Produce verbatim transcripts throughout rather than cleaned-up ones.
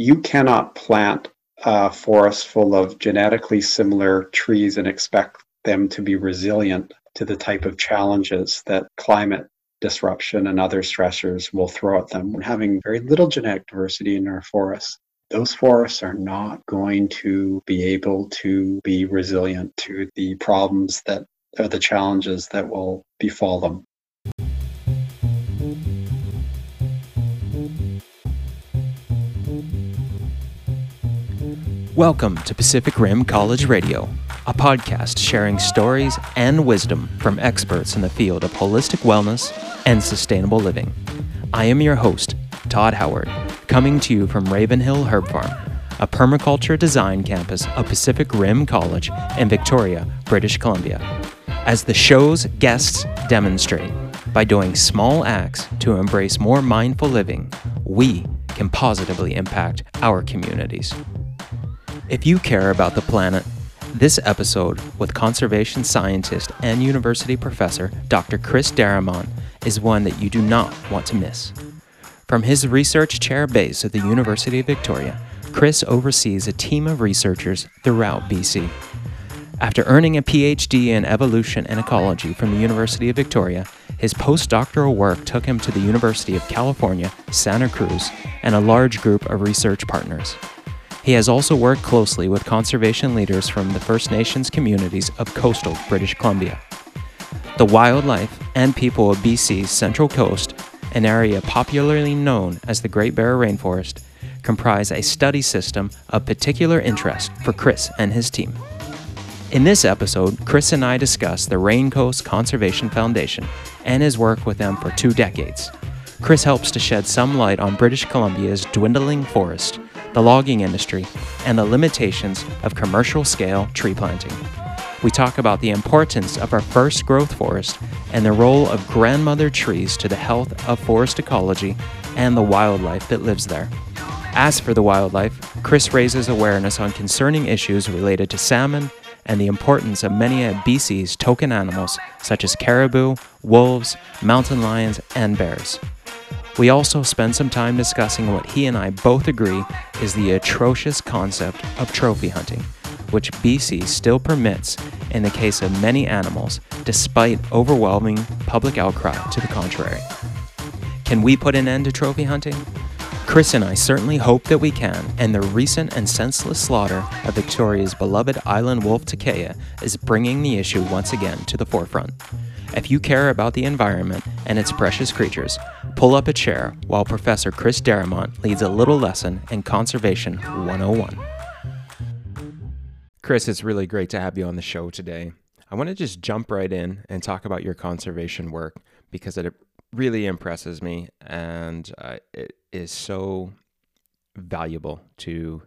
you cannot plant a forest full of genetically similar trees and expect them to be resilient to the type of challenges that climate disruption and other stressors will throw at them. We're having very little genetic diversity in our forests. Those forests are not going to be able to be resilient to the problems that are the challenges that will befall them. Welcome to Pacific Rim College Radio, a podcast sharing stories and wisdom from experts in the field of holistic wellness and sustainable living. I am your host, Todd Howard, coming to you from Ravenhill Herb Farm, a permaculture design campus of Pacific Rim College in Victoria, British Columbia. As the show's guests demonstrate, by doing small acts to embrace more mindful living, we can positively impact our communities. If you care about the planet, this episode with conservation scientist and university professor Doctor Chris Darimont is one that you do not want to miss. From his research chair base at the University of Victoria, Chris oversees a team of researchers throughout B C. After earning a P H D in evolution and ecology from the University of Victoria, his postdoctoral work took him to the University of California, Santa Cruz, and a large group of research partners. He has also worked closely with conservation leaders from the First Nations communities of coastal British Columbia. The wildlife and people of B C's Central Coast, an area popularly known as the Great Bear Rainforest, comprise a study system of particular interest for Chris and his team. In this episode, Chris and I discuss the Raincoast Conservation Foundation and his work with them for two decades. Chris helps to shed some light on British Columbia's dwindling forest, the logging industry, and the limitations of commercial-scale tree planting. We talk about the importance of our first growth forest and the role of grandmother trees to the health of forest ecology and the wildlife that lives there. As for the wildlife, Chris raises awareness on concerning issues related to salmon and the importance of many of B C's token animals such as caribou, wolves, mountain lions, and bears. We also spend some time discussing what he and I both agree is the atrocious concept of trophy hunting, which B C still permits in the case of many animals, despite overwhelming public outcry to the contrary. Can we put an end to trophy hunting? Chris and I certainly hope that we can, and the recent and senseless slaughter of Victoria's beloved island wolf Takaya is bringing the issue once again to the forefront. If you care about the environment and its precious creatures, pull up a chair while Professor Chris Darimont leads a little lesson in Conservation one oh one. Chris, it's really great to have you on the show today. I want to just jump right in and talk about your conservation work because it really impresses me and uh, it is so valuable to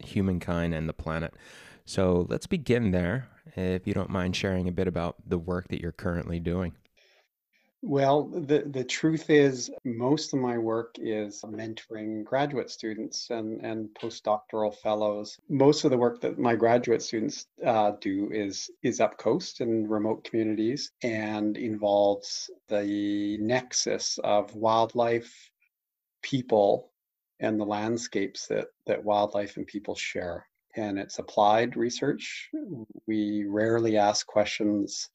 humankind and the planet. So let's begin there, if you don't mind sharing a bit about the work that you're currently doing. Well, the, the truth is most of my work is mentoring graduate students and, and postdoctoral fellows. Most of the work that my graduate students uh, do is, is up coast in remote communities and involves the nexus of wildlife, people, and the landscapes that, that wildlife and people share. And it's applied research. We rarely ask questions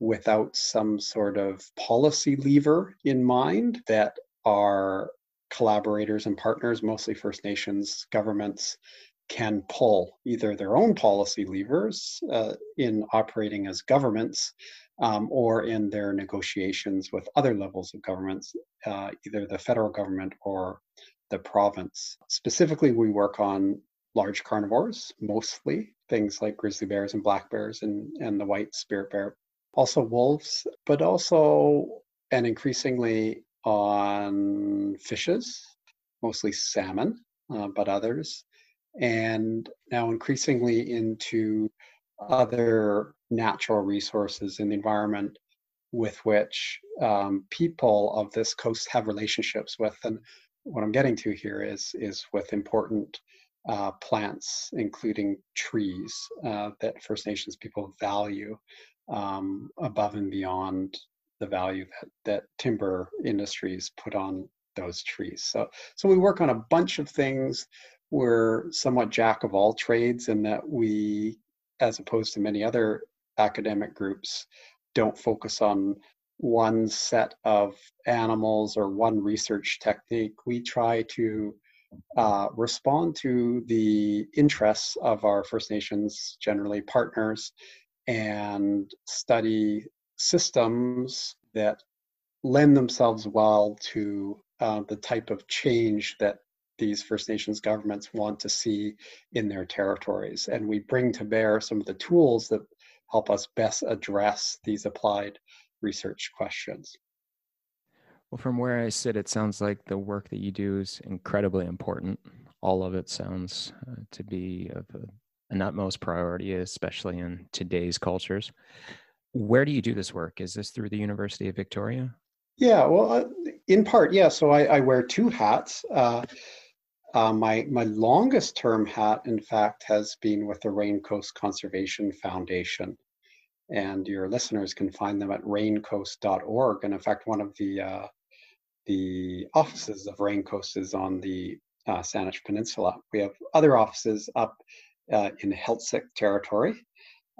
without some sort of policy lever in mind that our collaborators and partners, mostly First Nations governments, can pull either their own policy levers uh, in operating as governments um, or in their negotiations with other levels of governments, uh, either the federal government or the province. Specifically, we work on large carnivores, mostly things like grizzly bears and black bears and, and the white spirit bear. Also wolves, but also and increasingly on fishes, mostly salmon, uh, but others, and now increasingly into other natural resources in the environment with which um, people of this coast have relationships with. And what I'm getting to here is, is with important uh, plants, including trees uh, that First Nations people value. Um, above and beyond the value that, that timber industries put on those trees. So, so we work on a bunch of things. We're somewhat jack of all trades in that we, as opposed to many other academic groups, don't focus on one set of animals or one research technique. We try to uh, respond to the interests of our First Nations, generally partners, and study systems that lend themselves well to uh, the type of change that these First Nations governments want to see in their territories. And we bring to bear some of the tools that help us best address these applied research questions. Well, from where I sit, it sounds like the work that you do is incredibly important. All of it sounds uh, to be of a, an utmost priority, especially in today's cultures. Where do you do this work? Is this through the University of Victoria? Yeah, well, uh, in part, yeah. So I, I wear two hats. Uh, uh, my my longest term hat, in fact, has been with the Raincoast Conservation Foundation. And your listeners can find them at raincoast dot org. And in fact, one of the uh, the offices of Raincoast is on the uh, Salish Peninsula. We have other offices up uh, in Haíữ zaqv territory,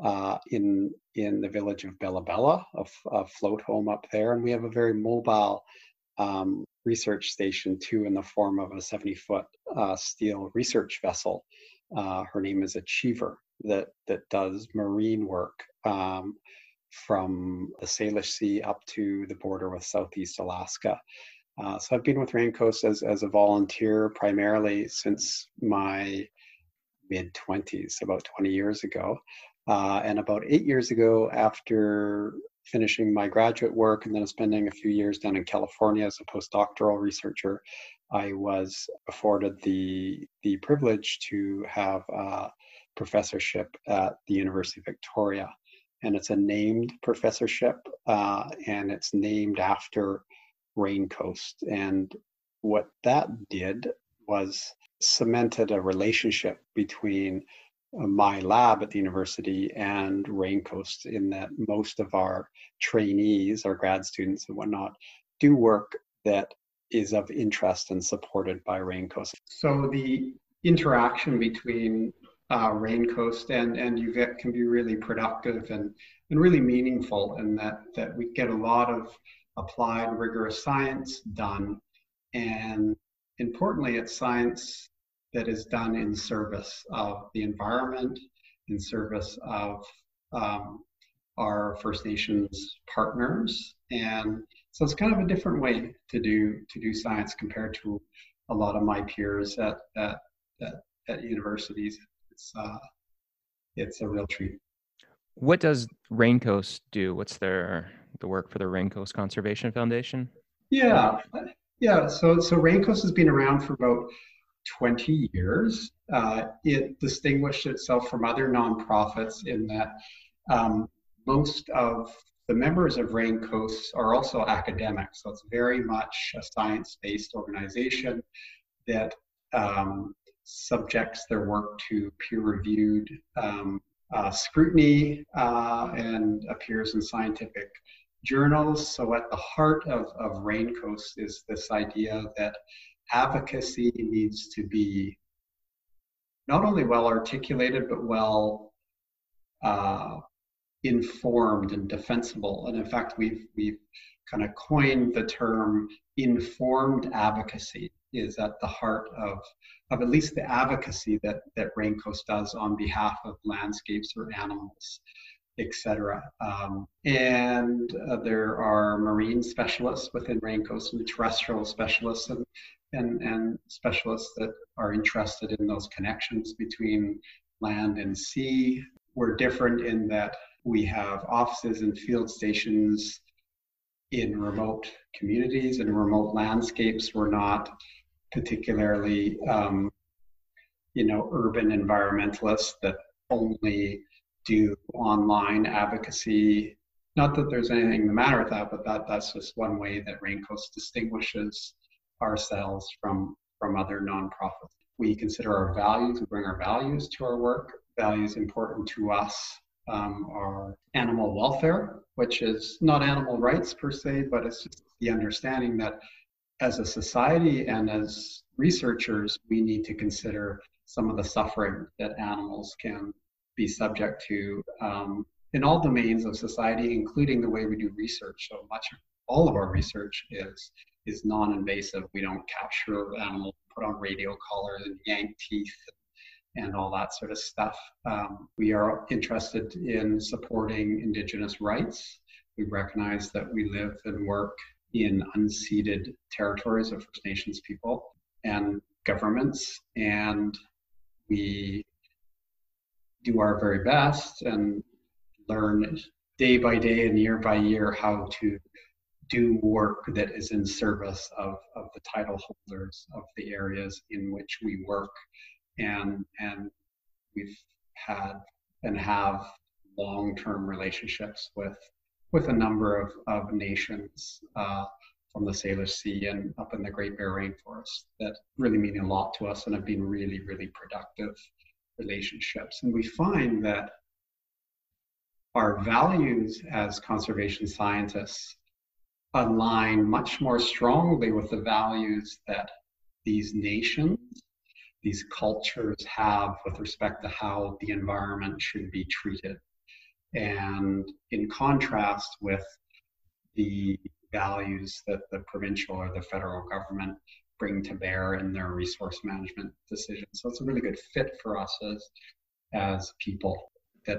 uh, in in the village of Bella Bella, a, a float home up there. And we have a very mobile um, research station too, in the form of a seventy foot uh, steel research vessel. Uh, her name is Achiever, that, that does marine work um, from the Salish Sea up to the border with Southeast Alaska. Uh, so I've been with Raincoast as, as a volunteer primarily since my mid twenties, about twenty years ago. Uh, and about eight years ago, after finishing my graduate work and then spending a few years down in California as a postdoctoral researcher, I was afforded the, the privilege to have a professorship at the University of Victoria. And it's a named professorship, uh, and it's named after Raincoast. And what that did was cemented a relationship between my lab at the university and Raincoast, in that most of our trainees, our grad students and whatnot, do work that is of interest and supported by Raincoast. So the interaction between uh, Raincoast and, and U V I C can be really productive and, and really meaningful, in that, that we get a lot of applied rigorous science done. And importantly, it's science that is done in service of the environment, in service of um, our First Nations partners. And so it's kind of a different way to do to do science compared to a lot of my peers at at at, at universities. It's uh, it's a real treat. What does Raincoast do? What's their the work for the Raincoast Conservation Foundation? Yeah, yeah. So so Raincoast has been around for about twenty years. Uh, it distinguished itself from other nonprofits in that um, most of the members of Raincoast are also academics. So it's very much a science-based organization that um, subjects their work to peer-reviewed um, uh, scrutiny uh, and appears in scientific journals. So at the heart of, of Raincoast is this idea that advocacy needs to be not only well articulated, but well uh, informed and defensible. And in fact, we've we've kind of coined the term informed advocacy is at the heart of, of at least the advocacy that, that Raincoast does on behalf of landscapes or animals, et cetera. Um, and uh, there are marine specialists within Raincoast and terrestrial specialists and, and, and specialists that are interested in those connections between land and sea. We're different in that we have offices and field stations in remote communities and remote landscapes. We're not particularly, um, you know, urban environmentalists that only do online advocacy. Not that there's anything the matter with that, but that, that's just one way that Raincoast distinguishes ourselves from, from other nonprofits. We consider our values, we bring our values to our work. Values important to us um, are animal welfare, which is not animal rights per se, but it's just the understanding that as a society and as researchers, we need to consider some of the suffering that animals can be subject to um, in all domains of society, including the way we do research. So much of all of our research is is non-invasive. We don't capture animals, put on radio collars and yank teeth and all that sort of stuff. Um, we are interested in supporting Indigenous rights. We recognize that we live and work in unceded territories of First Nations people and governments, and we do our very best and learn day by day and year by year how to do work that is in service of, of the title holders of the areas in which we work. And, and we've had and have long-term relationships with, with a number of, of nations uh, from the Salish Sea and up in the Great Bear Rainforest that really mean a lot to us and have been really, really productive relationships. And we find that our values as conservation scientists align much more strongly with the values that these nations, these cultures have with respect to how the environment should be treated. And in contrast with the values that the provincial or the federal government bring to bear in their resource management decisions. So it's a really good fit for us as, as people that,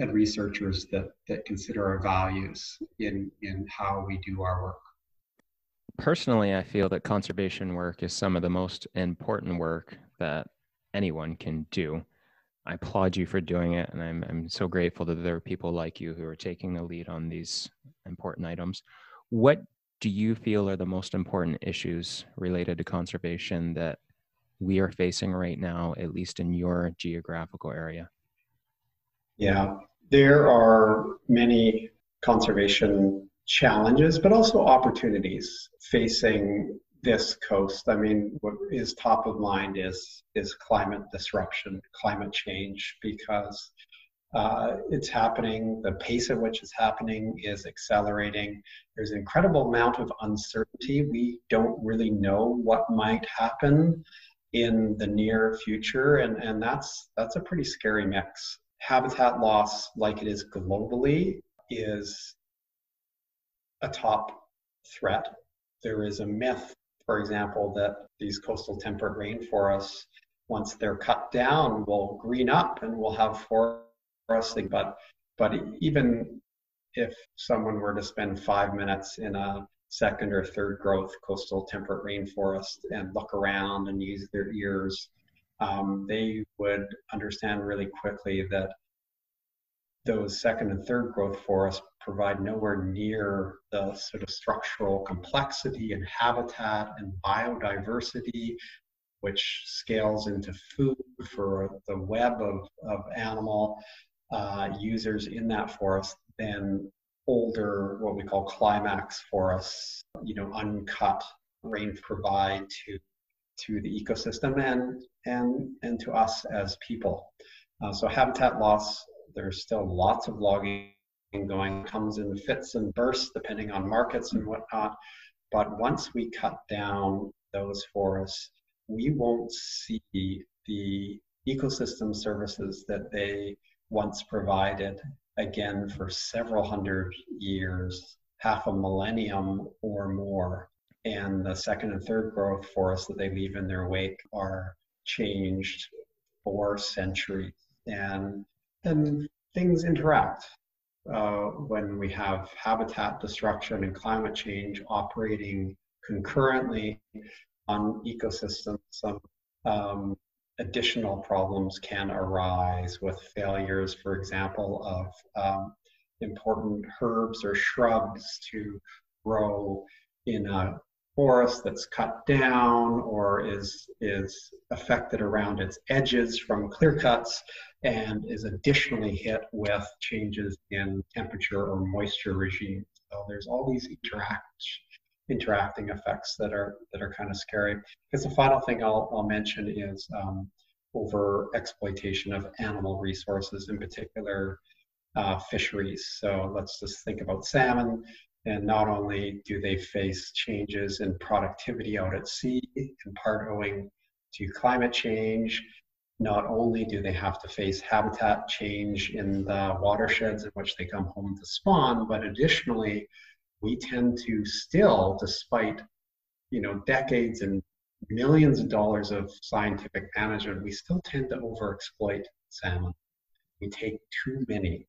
and researchers that, that consider our values in, in how we do our work. Personally, I feel that conservation work is some of the most important work that anyone can do. I applaud you for doing it, and I'm, I'm so grateful that there are people like you who are taking the lead on these important items. What do you feel are the most important issues related to conservation that we are facing right now, at least in your geographical area? Yeah, there are many conservation challenges, but also opportunities facing this coast. I mean, what is top of mind is, is climate disruption, climate change, because uh, it's happening, the pace at which it's happening is accelerating. There's an incredible amount of uncertainty. We don't really know what might happen in the near future, and, and that's, that's a pretty scary mix. Habitat loss, like it is globally, is a top threat. There is a myth, for example, that these coastal temperate rainforests, once they're cut down, will green up and we'll have foresting. But, but even if someone were to spend five minutes in a second or third growth coastal temperate rainforest and look around and use their ears, Um, they would understand really quickly that those second and third growth forests provide nowhere near the sort of structural complexity and habitat and biodiversity, which scales into food for the web of, of animal uh, users in that forest than older, what we call climax forests, you know, uncut rain provide to to the ecosystem and and and to us as people. Uh, so habitat loss, there's still lots of logging going, comes in fits and bursts depending on markets and whatnot. But once we cut down those forests, we won't see the ecosystem services that they once provided again for several hundred years, half a millennium or more. And the second and third growth forests that they leave in their wake are changed for centuries. And then things interact. Uh, when we have habitat destruction and climate change operating concurrently on ecosystems, some um, additional problems can arise with failures, for example, of um, important herbs or shrubs to grow in a forest that's cut down or is is affected around its edges from clear cuts, and is additionally hit with changes in temperature or moisture regime. So there's all these interact, interacting effects that are that are kind of scary. Because the final thing I'll, I'll mention is um, over exploitation of animal resources, in particular uh, fisheries. So let's just think about salmon. And not only do they face changes in productivity out at sea, in part owing to climate change, not only do they have to face habitat change in the watersheds in which they come home to spawn, but additionally, we tend to still, despite you know decades and millions of dollars of scientific management, we still tend to overexploit salmon. We take too many.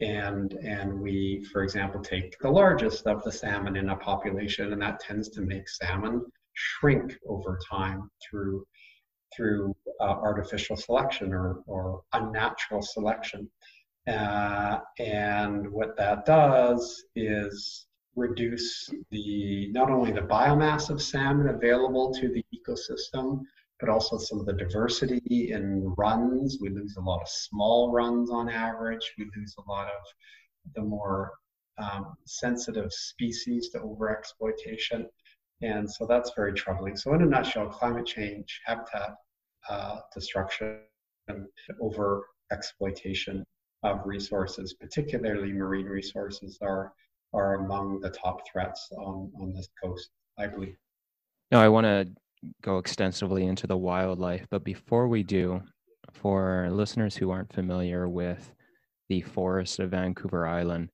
And, and we, for example, take the largest of the salmon in a population, and that tends to make salmon shrink over time through, through uh, artificial selection or, or unnatural selection. Uh, and what that does is reduce the, not only the biomass of salmon available to the ecosystem, but also some of the diversity in runs. We lose a lot of small runs on average. We lose a lot of the more um, sensitive species to overexploitation. And so that's very troubling. So in a nutshell, climate change, habitat uh, destruction, and overexploitation of resources, particularly marine resources, are, are among the top threats on, on this coast, I believe. No, I want to go extensively into the wildlife, but before we do, for listeners who aren't familiar with the forests of Vancouver Island,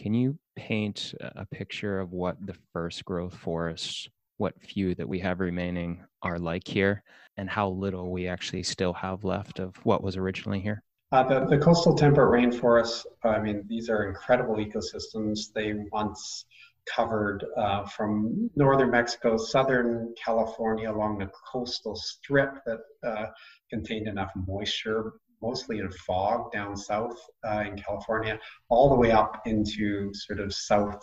can you paint a picture of what the first growth forests, what few that we have remaining, are like here, and how little we actually still have left of what was originally here? Uh, the, the coastal temperate rainforests, I mean, these are incredible ecosystems. They once covered uh, from northern Mexico, southern California, along the coastal strip that uh, contained enough moisture, mostly in fog down south uh, in California, all the way up into sort of south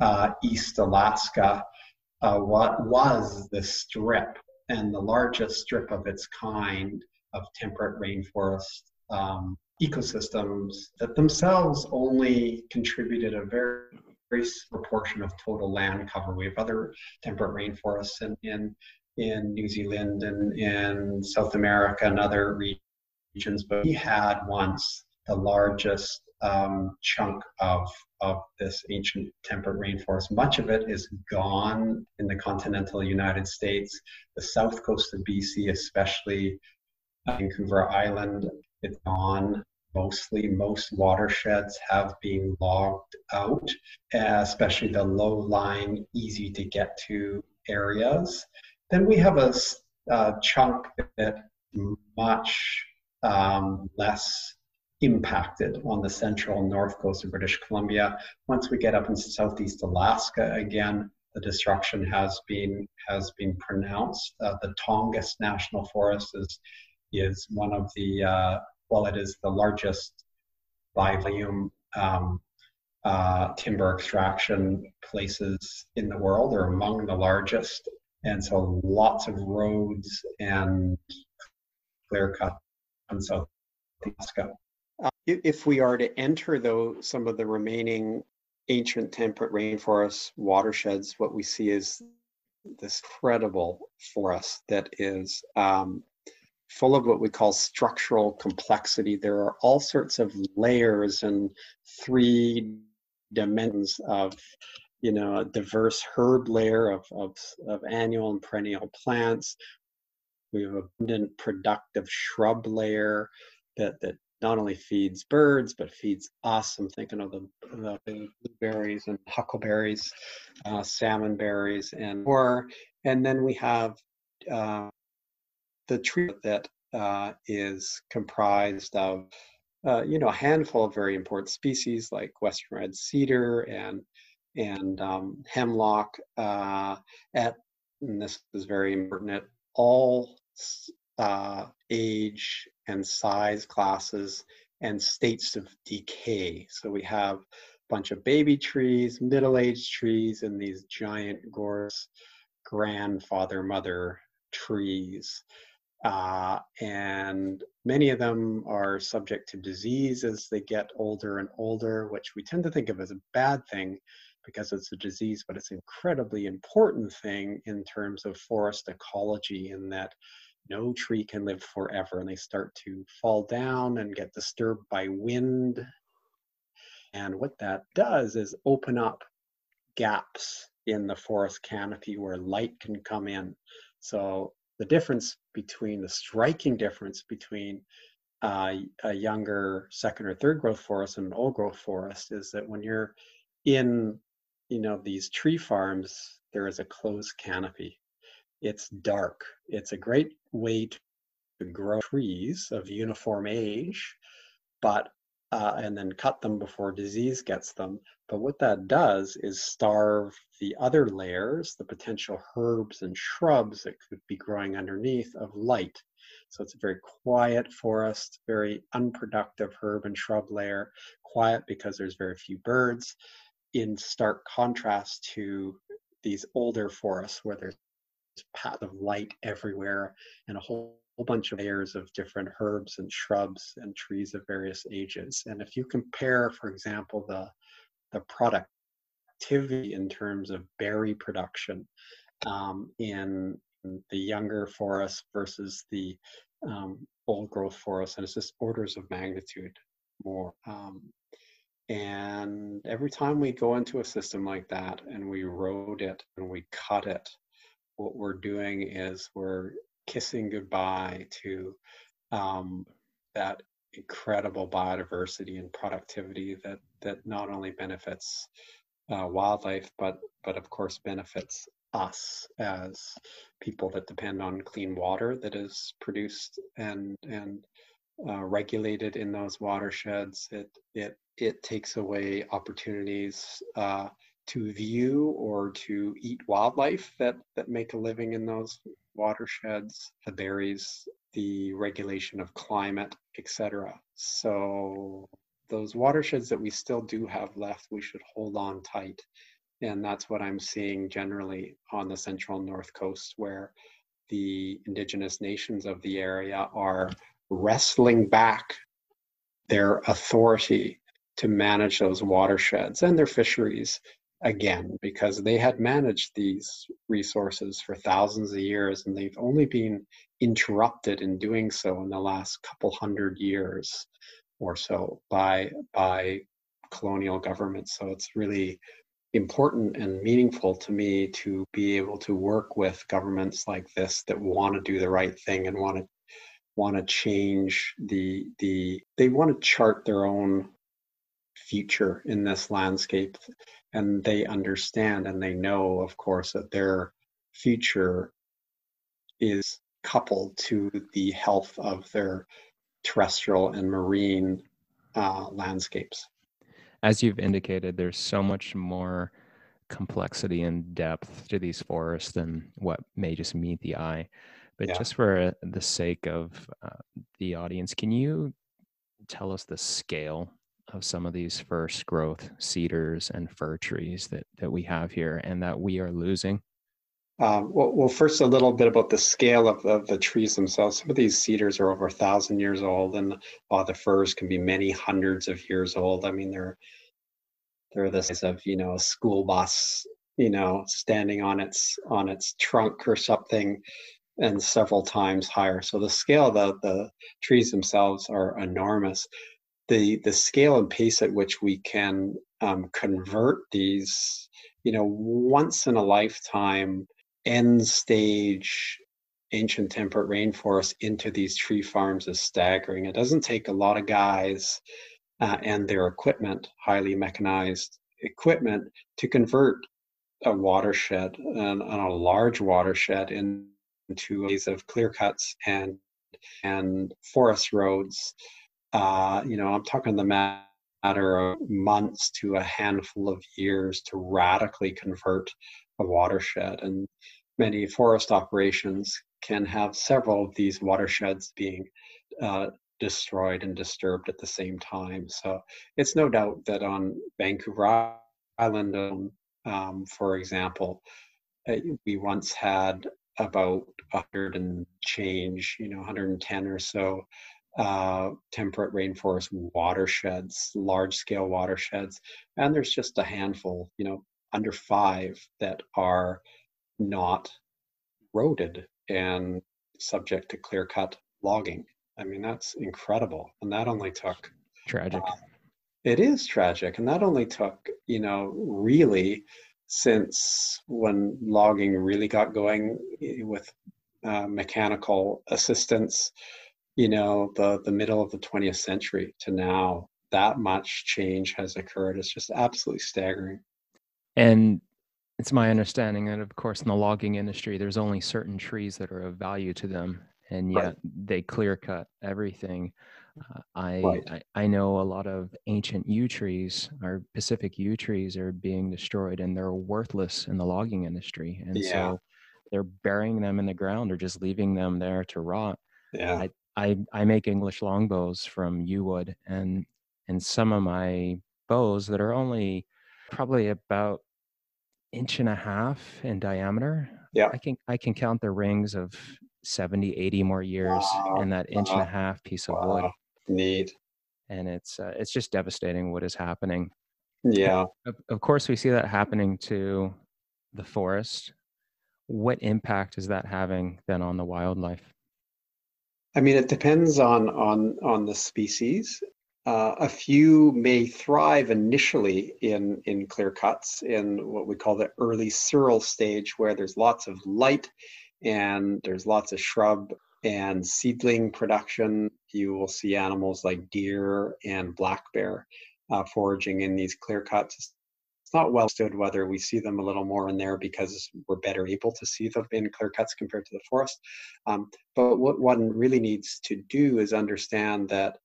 uh, east Alaska. Uh, what was the strip, and the largest strip of its kind of temperate rainforest um, ecosystems that themselves only contributed a very very proportion of total land cover. We have other temperate rainforests in, in, in New Zealand and in South America and other regions, but we had once the largest um, chunk of, of this ancient temperate rainforest. Much of it is gone in the continental United States, the south coast of B C, especially Vancouver Island, it's gone. Mostly, most watersheds have been logged out, especially the low-lying, easy-to-get-to areas. Then we have a, a chunk that's much um, less impacted on the central and north coast of British Columbia. Once we get up into Southeast Alaska again, the destruction has been has been pronounced. Uh, the Tongass National Forest is is one of the uh, Well, it is the largest by volume um, uh, timber extraction places in the world, or among the largest. And so lots of roads and clear cut in South Alaska. Uh, if we are to enter, though, some of the remaining ancient temperate rainforest watersheds, what we see is this credible forest that is um, full of what we call structural complexity. There are all sorts of layers and three dimensions of, you know, a diverse herb layer of, of, of annual and perennial plants. We have abundant productive shrub layer that, that not only feeds birds, but feeds us. I'm thinking of the, the blueberries and huckleberries, uh, salmon berries, and more. And then we have uh, the tree that uh, is comprised of, uh, you know, a handful of very important species like western red cedar and and um, hemlock. Uh, at and this is very important at all uh, age and size classes and states of decay. So we have a bunch of baby trees, middle-aged trees, and these giant gorse grandfather mother trees. Uh, and many of them are subject to disease as they get older and older, which we tend to think of as a bad thing because it's a disease, but it's an incredibly important thing in terms of forest ecology, in that no tree can live forever, and they start to fall down and get disturbed by wind. And what that does is open up gaps in the forest canopy where light can come in. So the difference between, the striking difference between uh, a younger second or third growth forest and an old growth forest is that when you're in, you know, these tree farms, there is a closed canopy. It's dark. It's a great way to grow trees of uniform age, but uh, and then cut them before disease gets them. But what that does is starve the other layers, the potential herbs and shrubs that could be growing underneath, of light. So it's a very quiet forest, very unproductive herb and shrub layer, quiet because there's very few birds, in stark contrast to these older forests where there's path of light everywhere and a whole, whole bunch of layers of different herbs and shrubs and trees of various ages. And if you compare, for example, the the productivity in terms of berry production um, in the younger forest versus the um, old growth forest, and it's just orders of magnitude more. Um, and every time we go into a system like that and we road it and we cut it, what we're doing is we're kissing goodbye to um, that incredible biodiversity and productivity that that not only benefits uh, wildlife, but but of course benefits us as people that depend on clean water that is produced and and uh, regulated in those watersheds. It it it takes away opportunities Uh, to view or to eat wildlife that, that make a living in those watersheds, the berries, the regulation of climate, et cetera. So those watersheds that we still do have left, we should hold on tight. And that's what I'm seeing generally on the central north coast, where the indigenous nations of the area are wrestling back their authority to manage those watersheds and their fisheries again, because they had managed these resources for thousands of years, and they've only been interrupted in doing so in the last couple hundred years or so by by colonial governments. So it's really important and meaningful to me to be able to work with governments like this that want to do the right thing and want to want to change the the they want to chart their own future in this landscape, and they understand and they know, of course, that their future is coupled to the health of their terrestrial and marine uh, landscapes. As you've indicated, there's so much more complexity and depth to these forests than what may just meet the eye. But yeah. Just for the sake of uh, the audience, can you tell us the scale of some of these first growth cedars and fir trees that, that we have here and that we are losing? Um, well, well, first a little bit about the scale of, of the trees themselves. Some of these cedars are over a thousand years old, and while the firs can be many hundreds of years old. I mean, they're they're the size of, you know, a school bus, you know, standing on its on its trunk or something, and several times higher. So the scale, the the trees themselves are enormous. The, the scale and pace at which we can um, convert these, you know, once in a lifetime, end stage, ancient temperate rainforest into these tree farms is staggering. It doesn't take a lot of guys uh, and their equipment, highly mechanized equipment, to convert a watershed and, and a large watershed in, into ways of clear cuts and and forest roads. Uh, you know, I'm talking the matter of months to a handful of years to radically convert a watershed. And many forest operations can have several of these watersheds being uh, destroyed and disturbed at the same time. So it's no doubt that on Vancouver Island, um, for example, we once had about one hundred and change, you know, one hundred ten or so Uh, temperate rainforest watersheds, large-scale watersheds, and there's just a handful, you know, under five, that are not eroded and subject to clear-cut logging. I mean, that's incredible, and that only took... Tragic. Uh, it is tragic, and that only took, you know, really since when logging really got going with uh, mechanical assistance, you know, the, the middle of the twentieth century to now, that much change has occurred. It's just absolutely staggering. And it's my understanding that, of course, in the logging industry, there's only certain trees that are of value to them, and yet right. they clear cut everything. Uh, I, right. I I know a lot of ancient yew trees, or Pacific yew trees, are being destroyed, and they're worthless in the logging industry. And yeah. so they're burying them in the ground or just leaving them there to rot. Yeah. I, I, I make English longbows from yew wood, and and some of my bows that are only probably about inch and a half in diameter. Yeah. I can I can count the rings of seventy, eighty more years wow. in that inch wow. and a half piece of wow. wood. Neat. And it's uh, it's just devastating what is happening. Yeah. Of, of course, we see that happening to the forest. What impact is that having then on the wildlife? I mean, it depends on on on the species. Uh, a few may thrive initially in, in clear cuts in what we call the early sural stage, where there's lots of light and there's lots of shrub and seedling production. You will see animals like deer and black bear uh, foraging in these clear cuts. It's not well understood whether we see them a little more in there because we're better able to see them in clear cuts compared to the forest. Um, but what one really needs to do is understand that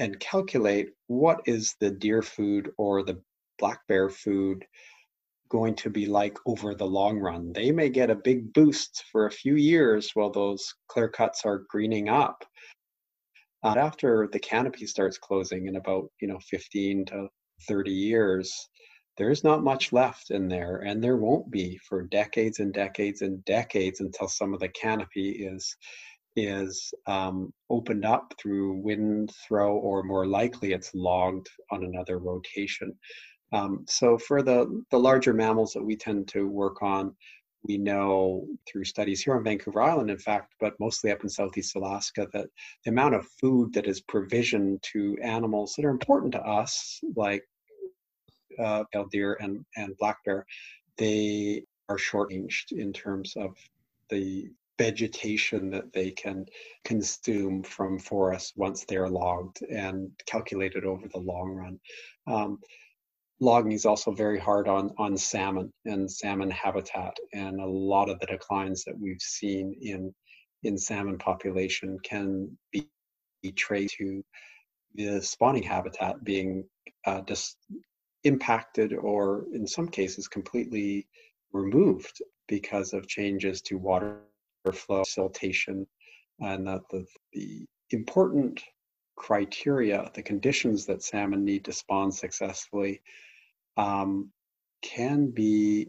and calculate what is the deer food or the black bear food going to be like over the long run. They may get a big boost for a few years while those clear cuts are greening up. Uh, after the canopy starts closing in about, you know, fifteen to thirty years, there's not much left in there, and there won't be for decades and decades and decades until some of the canopy is is um, opened up through wind throw, or more likely it's logged on another rotation. Um, so for the, the larger mammals that we tend to work on, we know through studies here on Vancouver Island, in fact, but mostly up in Southeast Alaska, that the amount of food that is provisioned to animals that are important to us, like uh, bell deer and, and black bear, they are short-changed in terms of the vegetation that they can consume from forests once they're logged and calculated over the long run. Um, logging is also very hard on, on salmon and salmon habitat, and a lot of the declines that we've seen in, in salmon population can be, be traced to the spawning habitat being uh, just impacted, or in some cases completely removed because of changes to water flow, siltation, and that the, the important criteria, the conditions that salmon need to spawn successfully, um, can be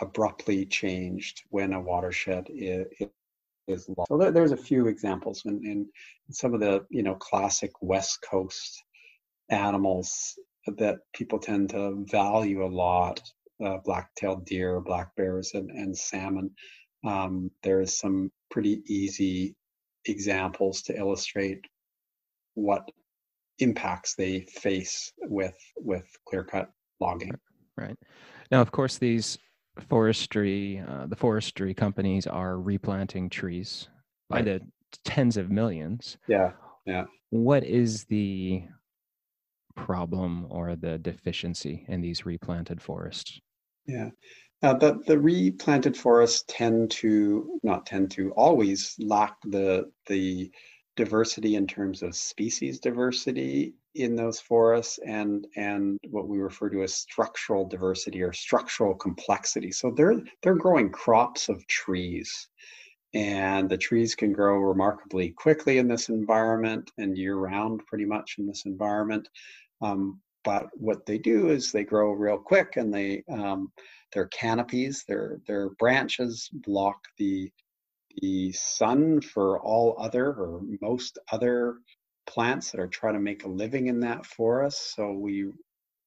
abruptly changed when a watershed is, is lost. So there, there's a few examples in, in some of the, you know, classic West Coast animals that people tend to value a lot, uh, black-tailed deer, black bears, and, and salmon. Um, there is some pretty easy examples to illustrate what impacts they face with with clear-cut logging. Right. Now, of course, these forestry, uh, the forestry companies are replanting trees by the tens of millions. Yeah, yeah. What is the problem or the deficiency in these replanted forests? Yeah. Uh, the, the replanted forests tend to, not tend to, always lack the, the diversity in terms of species diversity in those forests, and, and what we refer to as structural diversity or structural complexity. So they're, they're growing crops of trees, and the trees can grow remarkably quickly in this environment and year-round pretty much in this environment. Um, But what they do is they grow real quick, and they um, their canopies, their their branches block the the sun for all other or most other plants that are trying to make a living in that forest. So we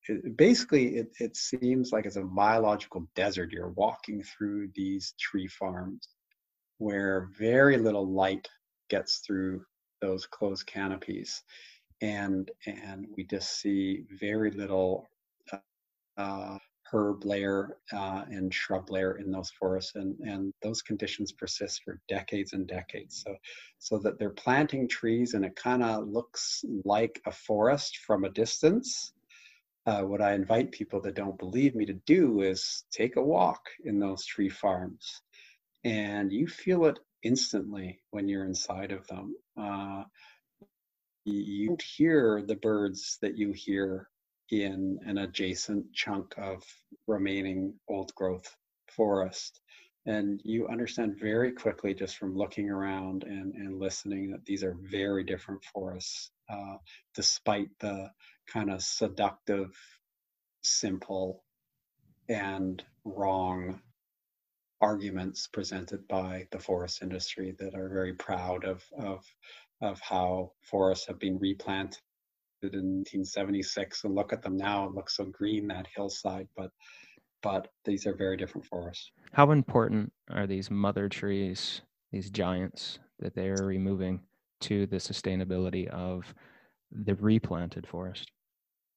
it, basically it it seems like it's a biological desert. You're walking through these tree farms where very little light gets through those closed canopies. And and we just see very little uh, herb layer uh, and shrub layer in those forests, and, and those conditions persist for decades and decades. So, so that they're planting trees and it kind of looks like a forest from a distance. Uh, what I invite people that don't believe me to do is take a walk in those tree farms, and you feel it instantly when you're inside of them. Uh, you don't hear the birds that you hear in an adjacent chunk of remaining old growth forest. And you understand very quickly just from looking around and, and listening that these are very different forests, uh, despite the kind of seductive, simple, and wrong arguments presented by the forest industry that are very proud of, of, of how forests have been replanted in nineteen seventy-six, and look at them now, it looks so green, that hillside, but but these are very different forests. How important are these mother trees, these giants that they are removing, to the sustainability of the replanted forest?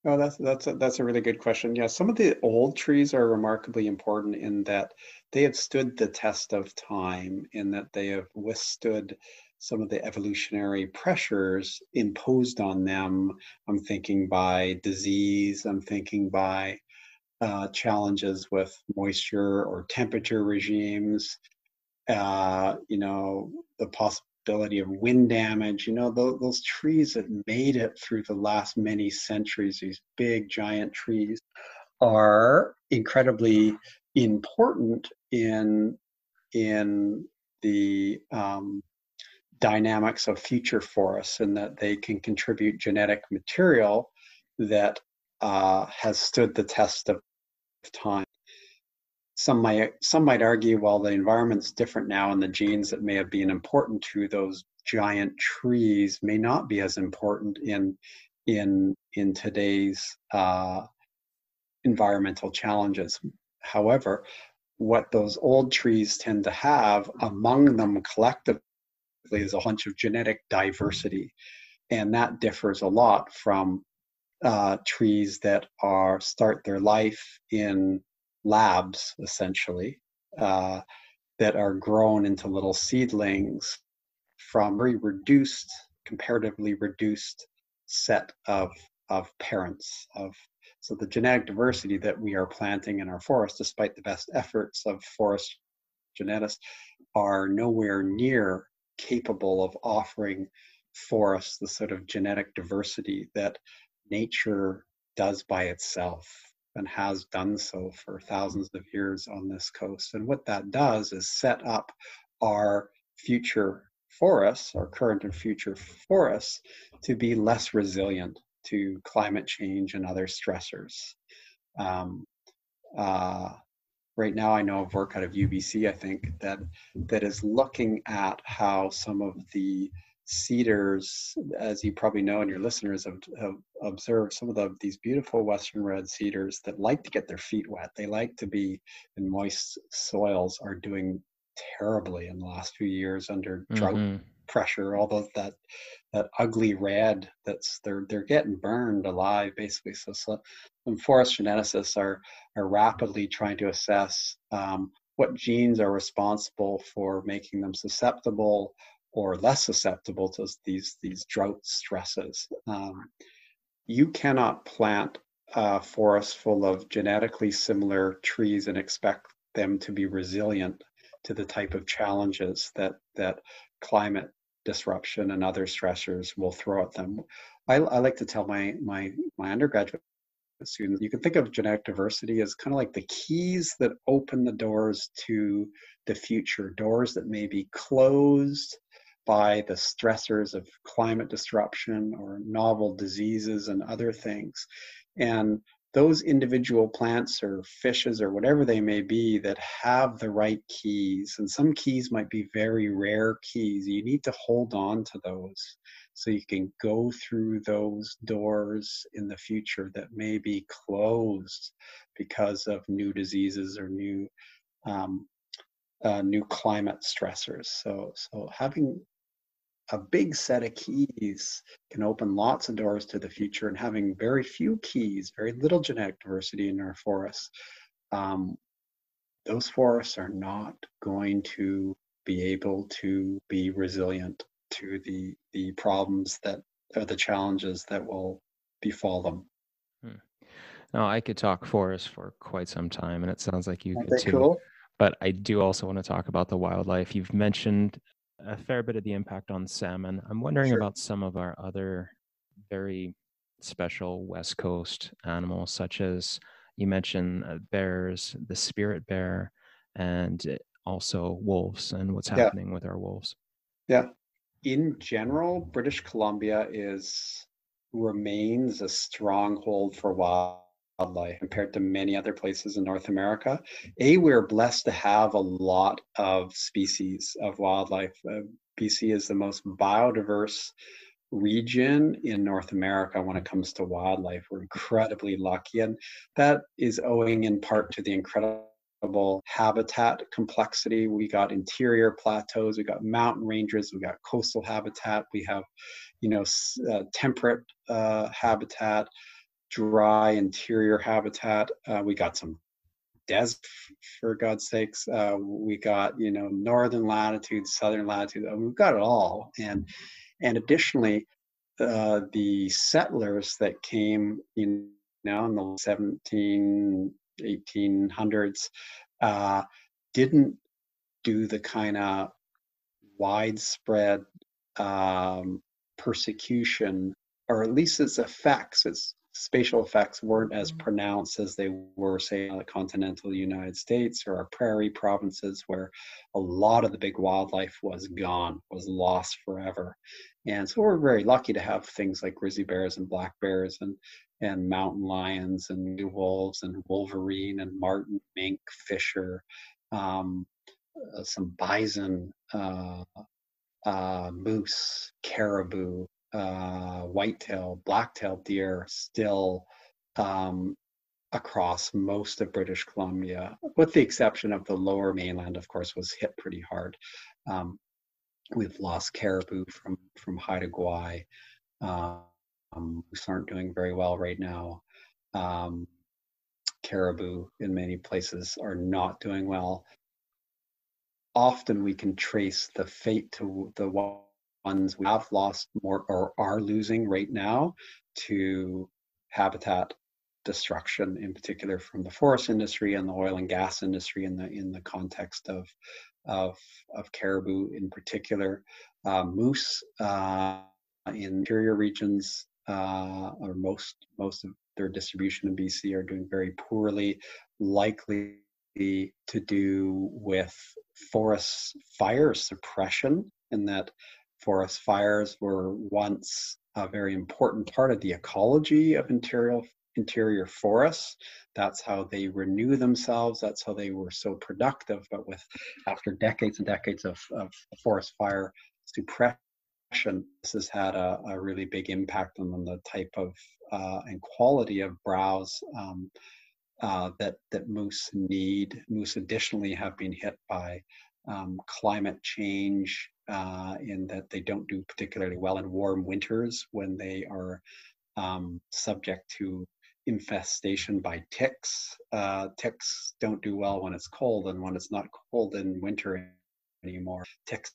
Oh, that's that's a, that's a really good question. Yeah, some of the old trees are remarkably important in that they have stood the test of time, in that they have withstood some of the evolutionary pressures imposed on them. I'm thinking by disease, I'm thinking by uh, challenges with moisture or temperature regimes, uh, you know, the possibility of wind damage, you know, those, those trees that made it through the last many centuries, these big giant trees are incredibly important in, in the, um, dynamics of future forests, and that they can contribute genetic material that uh, has stood the test of time. Some might, some might argue, well, the environment's different now and the genes that may have been important to those giant trees may not be as important in, in, in today's uh, environmental challenges. However, what those old trees tend to have among them collectively is a bunch of genetic diversity, and that differs a lot from uh, trees that are start their life in labs, essentially, uh, that are grown into little seedlings from very reduced, comparatively reduced set of of parents. Of so the genetic diversity that we are planting in our forest, despite the best efforts of forest geneticists, are nowhere near capable of offering forests the sort of genetic diversity that nature does by itself and has done so for thousands of years on this coast. And what that does is set up our future forests, our current and future forests, to be less resilient to climate change and other stressors. Um, uh, Right now, I know of work out of U B C, I think, that that is looking at how some of the cedars, as you probably know and your listeners have, have observed, some of the, these beautiful Western red cedars that like to get their feet wet, they like to be in moist soils, are doing terribly in the last few years under drought mm-hmm. pressure. Although that that ugly red, that's they're they're getting burned alive basically. So, so some forest geneticists are are rapidly trying to assess um, what genes are responsible for making them susceptible or less susceptible to these these drought stresses. Um, you cannot plant a forest full of genetically similar trees and expect them to be resilient to the type of challenges that that climate disruption and other stressors will throw at them. I, I like to tell my my my undergraduate students, you can think of genetic diversity as kind of like the keys that open the doors to the future, doors that may be closed by the stressors of climate disruption or novel diseases and other things. And those individual plants or fishes or whatever they may be that have the right keys, and some keys might be very rare keys, you need to hold on to those so you can go through those doors in the future that may be closed because of new diseases or new um, uh, new climate stressors. So, so having a big set of keys can open lots of doors to the future, and having very few keys, very little genetic diversity in our forests um, those forests are not going to be able to be resilient to the the problems that are the challenges that will befall them. Hmm. Now, I could talk forests for quite some time, and it sounds like you Aren't could too. Cool? But I do also want to talk about the wildlife. You've mentioned a fair bit of the impact on salmon. I'm wondering sure. about some of our other very special West Coast animals, such as you mentioned uh, bears, the spirit bear, and also wolves, and what's happening yeah. with our wolves. Yeah. In general, British Columbia is remains a stronghold for wildlife compared to many other places in North America. A, we're blessed to have a lot of species of wildlife. Uh, B C is the most biodiverse region in North America when it comes to wildlife. We're incredibly lucky, and that is owing in part to the incredible habitat complexity. We got interior plateaus, we got mountain ranges, we got coastal habitat, we have, you know, uh, temperate uh, habitat, dry interior habitat. Uh, we got some desert, for God's sakes. Uh, we got, you know, northern latitude, southern latitude. We've got it all, and And additionally, uh, the settlers that came in now in the seventeen, eighteen hundreds uh, didn't do the kind of widespread um, persecution, or at least its effects, its spatial effects weren't as pronounced as they were, say, in the continental United States or our prairie provinces, where a lot of the big wildlife was gone, was lost forever. And so we're very lucky to have things like grizzly bears and black bears and and mountain lions and wolves and wolverine and marten, mink, fisher, um, uh, some bison, uh, uh, moose, caribou, uh whitetail, blacktail deer still um across most of British Columbia, with the exception of the lower mainland, of course, was hit pretty hard. Um we've lost caribou from from Haida Gwaii. Um moose aren't doing very well right now. Um caribou in many places are not doing well. Often we can trace the fate to the ones we have lost more or are losing right now to habitat destruction, in particular from the forest industry and the oil and gas industry in the in the context of of, of caribou in particular. Uh, moose uh, in interior regions, uh, or most most of their distribution in B C, are doing very poorly, likely to do with forest fire suppression, in that forest fires were once a very important part of the ecology of interior interior forests. That's how they renew themselves. That's how they were so productive. But with after decades and decades of, of forest fire suppression, this has had a, a really big impact on the type of uh, and quality of browse um, uh, that that moose need. Moose additionally have been hit by um, climate change, Uh, in that they don't do particularly well in warm winters when they are um, subject to infestation by ticks. Uh, ticks don't do well when it's cold, and when it's not cold in winter anymore, ticks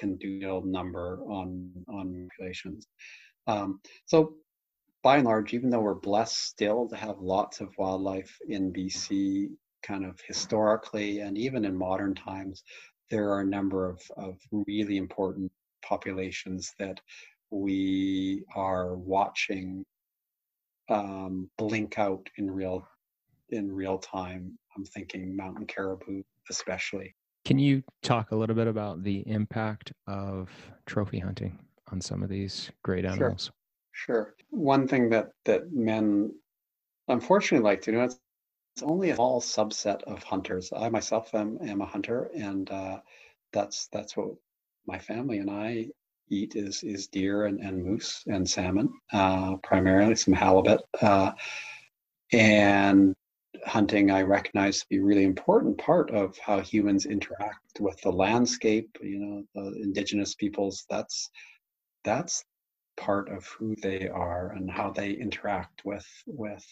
can do a number on, on populations. Um, so by and large, even though we're blessed still to have lots of wildlife in B C, kind of historically, and even in modern times, there are a number of, of really important populations that we are watching um, blink out in real in real time. I'm thinking mountain caribou especially. Can you talk a little bit about the impact of trophy hunting on some of these great animals? Sure. sure. One thing that, that men unfortunately like to do, it's It's only a small subset of hunters. I myself am, am a hunter, and uh, that's that's what my family and I eat is is deer and, and moose and salmon, uh, primarily some halibut. Uh, and hunting, I recognize to be a really important part of how humans interact with the landscape. You know, the indigenous peoples. That's that's part of who they are and how they interact with with.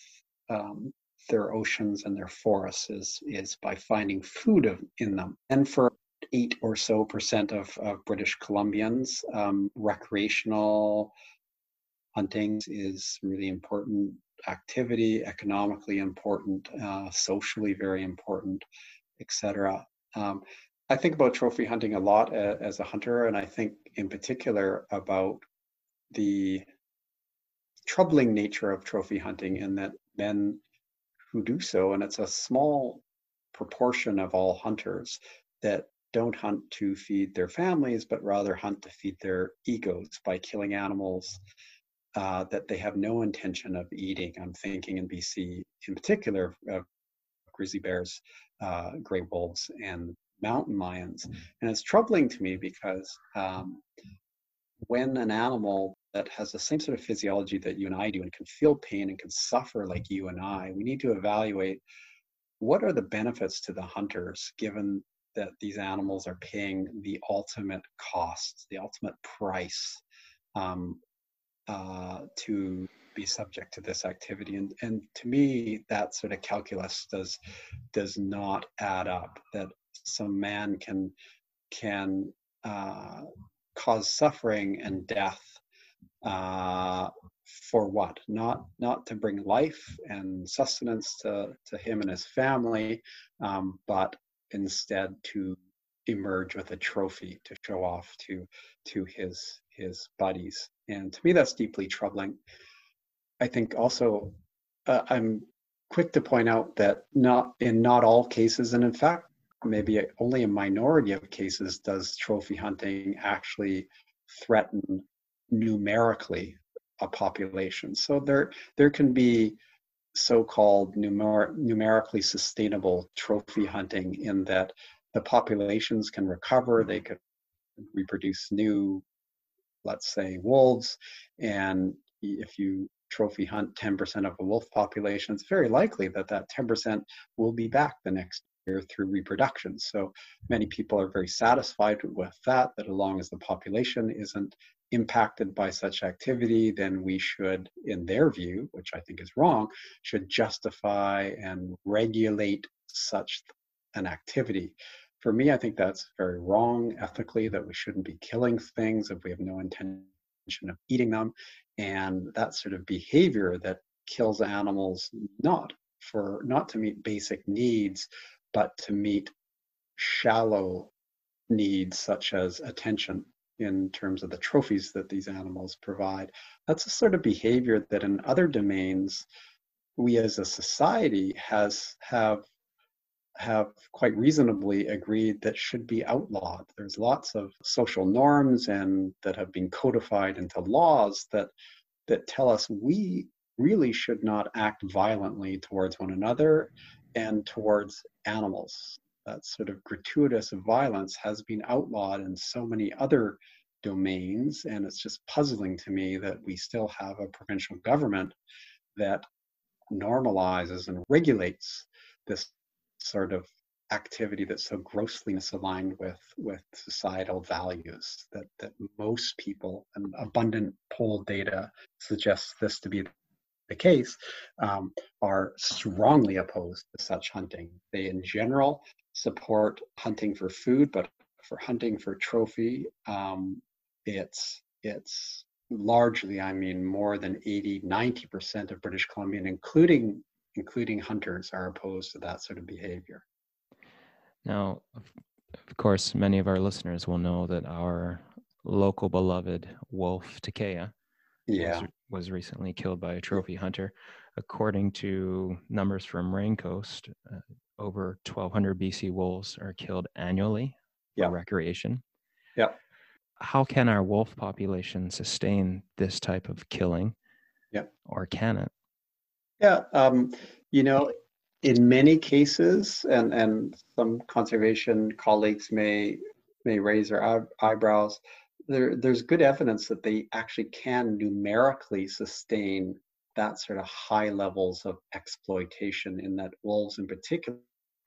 Um, their oceans and their forests is, is by finding food of, in them. And for eight or so percent of, of British Columbians, um, recreational hunting is really important activity, economically important, uh, socially very important, et cetera. Um, I think about trophy hunting a lot uh, as a hunter, and I think in particular about the troubling nature of trophy hunting, in that men who do so, and it's a small proportion of all hunters, that don't hunt to feed their families, but rather hunt to feed their egos by killing animals uh, that they have no intention of eating. I'm thinking in B C in particular of grizzly bears, uh, gray wolves, and mountain lions. And it's troubling to me because um, when an animal that has the same sort of physiology that you and I do and can feel pain and can suffer like you and I, we need to evaluate what are the benefits to the hunters, given that these animals are paying the ultimate cost, the ultimate price um, uh, to be subject to this activity. And, and to me, that sort of calculus does, does not add up, that some man can, can uh, cause suffering and death uh, for what? Not, not to bring life and sustenance to, to him and his family, um, but instead to emerge with a trophy to show off to to his his buddies. And to me, that's deeply troubling. I think also uh, I'm quick to point out that not in not all cases, and in fact maybe only a minority of cases, does trophy hunting actually threaten numerically a population. So there there can be so-called numer numerically sustainable trophy hunting, in that the populations can recover, they could reproduce new, let's say, wolves, and if you trophy hunt ten percent of a wolf population, it's very likely that that ten percent will be back the next year through reproduction. So many people are very satisfied with that, that as long as the population isn't impacted by such activity, then we should, in their view, which I think is wrong, should justify and regulate such an activity. For me, I think that's very wrong ethically, that we shouldn't be killing things if we have no intention of eating them. And that sort of behavior that kills animals not for not to meet basic needs, but to meet shallow needs such as attention, in terms of the trophies that these animals provide. That's a sort of behavior that in other domains, we as a society has have have quite reasonably agreed that should be outlawed. There's lots of social norms and that have been codified into laws that that tell us we really should not act violently towards one another and towards animals. That sort of gratuitous violence has been outlawed in so many other domains, and it's just puzzling to me that we still have a provincial government that normalizes and regulates this sort of activity that's so grossly misaligned with, with societal values, that, that most people, and abundant poll data suggests this to be the case, um, are strongly opposed to such hunting. They, in general, support hunting for food, but for hunting for trophy, um, it's it's largely, I mean, more than eighty, ninety percent of British Columbian, including including hunters, are opposed to that sort of behavior. Now, of course, many of our listeners will know that our local beloved wolf, Takaya, yeah, was, was recently killed by a trophy hunter. According to numbers from Raincoast, uh, over twelve hundred B C wolves are killed annually for yeah. recreation. Yeah. How can our wolf population sustain this type of killing? Yeah. Or can it? Yeah. Um, you know, in many cases, and, and some conservation colleagues may, may raise their eyebrows, There, there's good evidence that they actually can numerically sustain that sort of high levels of exploitation, in that wolves in particular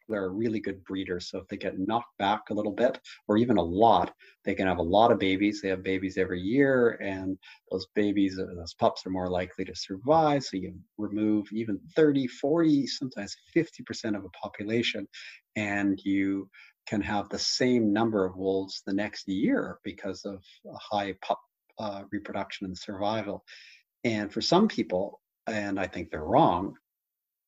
they're a really good breeder. So if they get knocked back a little bit, or even a lot, they can have a lot of babies. They have babies every year, and those babies, those pups are more likely to survive. So you remove even thirty, forty, sometimes fifty percent of a population, and you can have the same number of wolves the next year because of a high pup uh, reproduction and survival. And for some people, and I think they're wrong,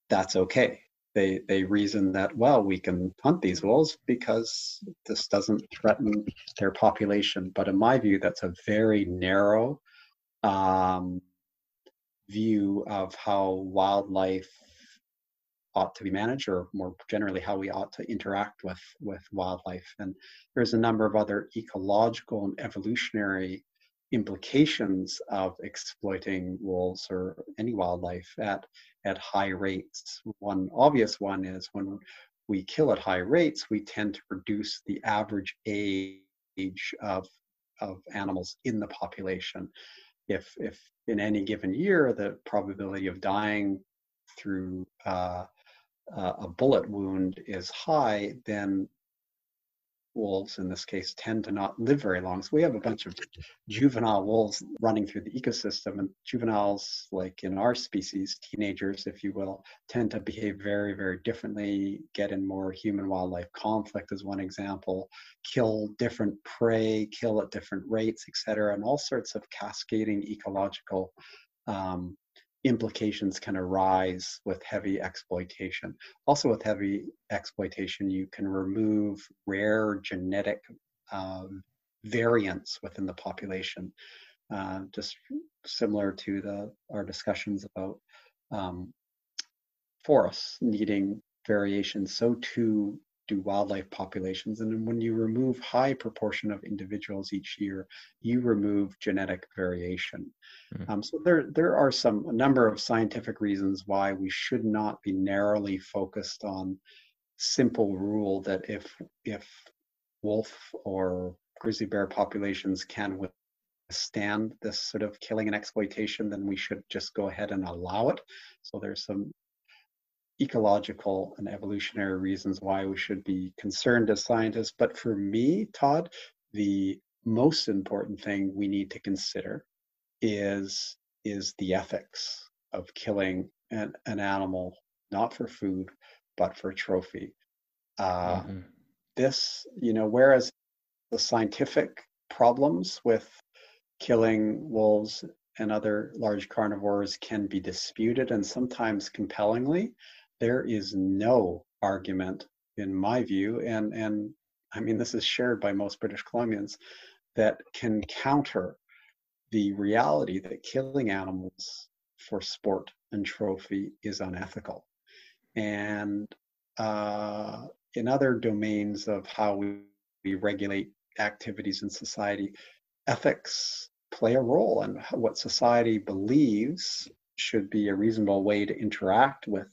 that's okay. They, they reason that, well, we can hunt these wolves because this doesn't threaten their population. But in my view, that's a very narrow um, view of how wildlife ought to be managed, or more generally how we ought to interact with, with wildlife. And there's a number of other ecological and evolutionary implications of exploiting wolves or any wildlife at at high rates. One obvious one is when we kill at high rates, we tend to reduce the average age of of animals in the population. If if in any given year the probability of dying through uh, a bullet wound is high, then wolves in this case tend to not live very long. So we have a bunch of juvenile wolves running through the ecosystem, and juveniles, like in our species, teenagers, if you will, tend to behave very, very differently, get in more human-wildlife conflict as one example, kill different prey, kill at different rates, et cetera, and all sorts of cascading ecological um, implications can arise with heavy exploitation. Also with heavy exploitation, you can remove rare genetic um, variants within the population, uh, just similar to the our discussions about um, forests needing variation. So too do wildlife populations. And when you remove high proportion of individuals each year, you remove genetic variation. Mm-hmm. Um, so there, there are some a number of scientific reasons why we should not be narrowly focused on simple rule that if if wolf or grizzly bear populations can withstand this sort of killing and exploitation, then we should just go ahead and allow it. So there's some ecological and evolutionary reasons why we should be concerned as scientists. But for me, Todd, the most important thing we need to consider is, is the ethics of killing an, an animal, not for food, but for trophy. Uh, mm-hmm. This, you know, whereas the scientific problems with killing wolves and other large carnivores can be disputed and sometimes compellingly, there is no argument, in my view, and, and I mean, this is shared by most British Columbians, that can counter the reality that killing animals for sport and trophy is unethical. And uh, in other domains of how we, we regulate activities in society, ethics play a role, and what society believes should be a reasonable way to interact with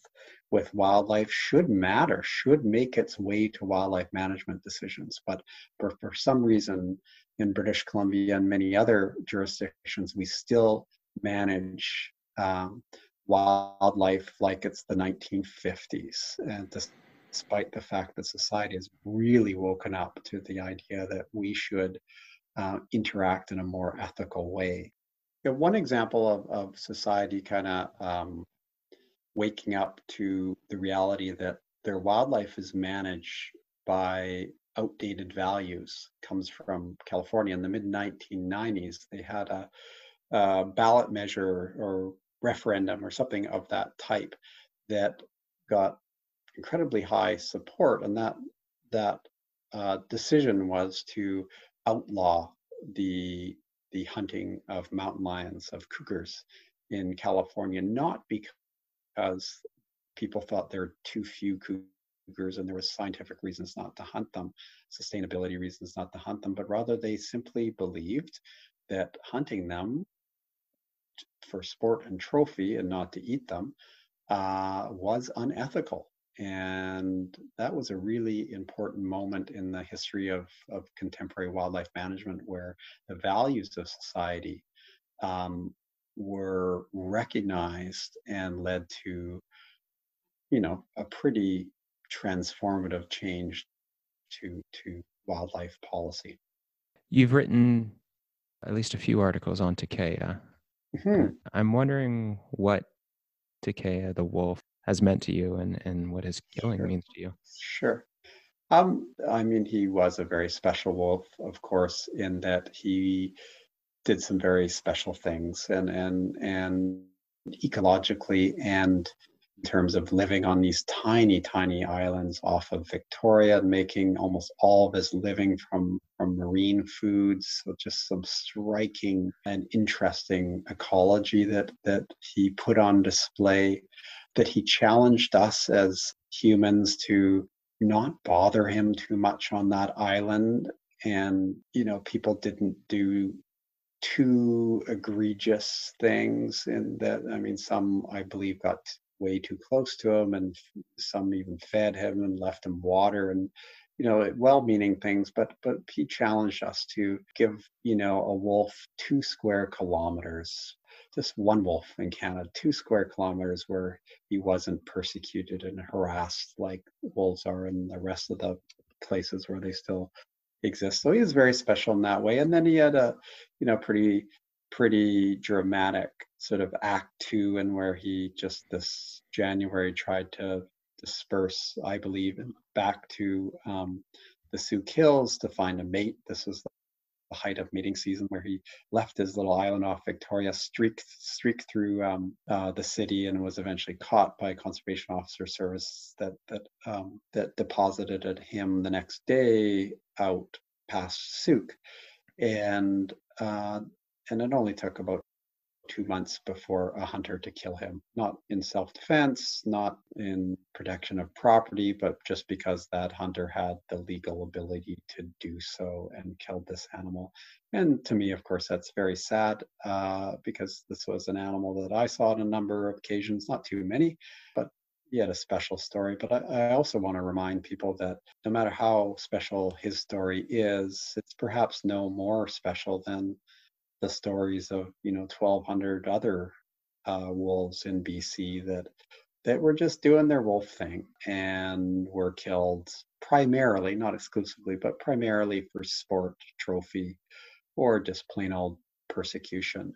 with wildlife should matter, should make its way to wildlife management decisions. But for, for some reason in British Columbia and many other jurisdictions, we still manage um, wildlife like it's the nineteen fifties. And despite the fact that society has really woken up to the idea that we should uh, interact in a more ethical way. You know, one example of, of society kind of um, waking up to the reality that their wildlife is managed by outdated values comes from California. In the mid nineteen nineties, they had a, a ballot measure or referendum or something of that type that got incredibly high support, and that that uh, decision was to outlaw the the hunting of mountain lions, of cougars in California, not because because people thought there were too few cougars and there was scientific reasons not to hunt them, sustainability reasons not to hunt them, but rather they simply believed that hunting them for sport and trophy and not to eat them uh, was unethical. And that was a really important moment in the history of, of contemporary wildlife management, where the values of society um, were recognized and led to, you know, a pretty transformative change to to wildlife policy. You've written at least a few articles on Takaya. Mm-hmm. I'm wondering what Takaya, the wolf, has meant to you, and, and what his killing sure. means to you. Sure. Um, I mean, he was a very special wolf, of course, in that he did some very special things, and and and ecologically, and in terms of living on these tiny, tiny islands off of Victoria, making almost all of his living from, from marine foods. So just some striking and interesting ecology that, that he put on display, that he challenged us as humans to not bother him too much on that island. And, you know, people didn't do too egregious things in that. I mean, some, I believe, got way too close to him, and some even fed him and left him water, and you know, well-meaning things, but but he challenged us to give, you know, a wolf two square kilometers, just one wolf in Canada, two square kilometers where he wasn't persecuted and harassed like wolves are in the rest of the places where they still exist. So he was very special in that way. And then he had a, you know, pretty pretty dramatic sort of act two, and where he just this January tried to disperse, I believe, back to um, the Sioux Kills to find a mate. This was the height of mating season, where he left his little island off Victoria, streaked, streaked through um, uh, the city, and was eventually caught by a conservation officer service that, that, um, that deposited him the next day out past Souk. And, uh, and it only took about two months before a hunter to kill him, not in self-defense, not in protection of property, but just because that hunter had the legal ability to do so and killed this animal. And to me, of course, that's very sad, uh, because this was an animal that I saw on a number of occasions, not too many, but he had a special story. But I, I also want to remind people that no matter how special his story is, it's perhaps no more special than the stories of, you know, twelve hundred other uh, wolves in B C that that were just doing their wolf thing and were killed primarily, not exclusively, but primarily for sport, trophy, or just plain old persecution.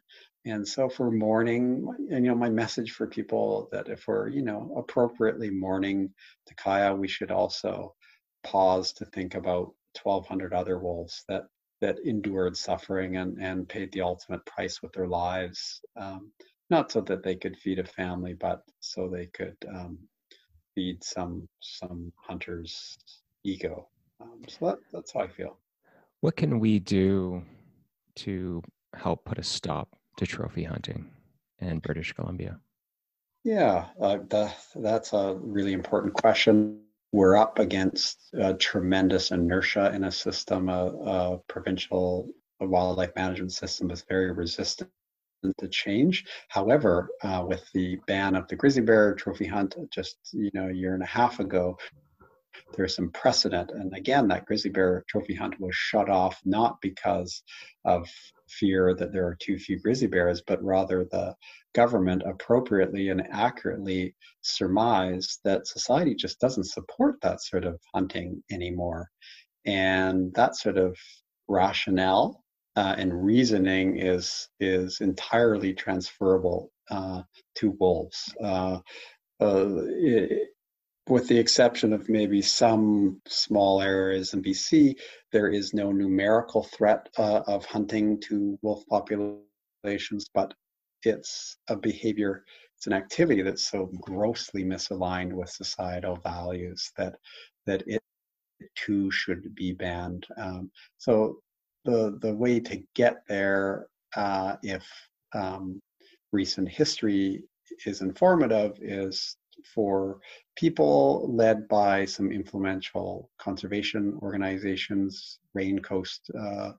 And so for mourning, and, you know, my message for people that if we're, you know, appropriately mourning Takaya, we should also pause to think about twelve hundred other wolves that that endured suffering and, and paid the ultimate price with their lives, um, not so that they could feed a family, but so they could um, feed some some hunter's ego. Um, so that, that's how I feel. What can we do to help put a stop to trophy hunting in British Columbia? Yeah, uh, the, that's a really important question. We're up against uh, tremendous inertia in a system. A uh, uh, provincial wildlife management system is very resistant to change. However, uh, with the ban of the grizzly bear trophy hunt just, you know, a year and a half ago, there's some precedent. And again, that grizzly bear trophy hunt was shut off not because of fear that there are too few grizzly bears, but rather the government appropriately and accurately surmised that society just doesn't support that sort of hunting anymore. And that sort of rationale uh, and reasoning is is entirely transferable uh, to wolves. Uh, uh, it, With the exception of maybe some small areas in B C, there is no numerical threat uh, of hunting to wolf populations, but it's a behavior, it's an activity that's so grossly misaligned with societal values that that it too should be banned. Um, so the the way to get there, uh, if um, recent history is informative, is for people led by some influential conservation organizations. Raincoast, uh,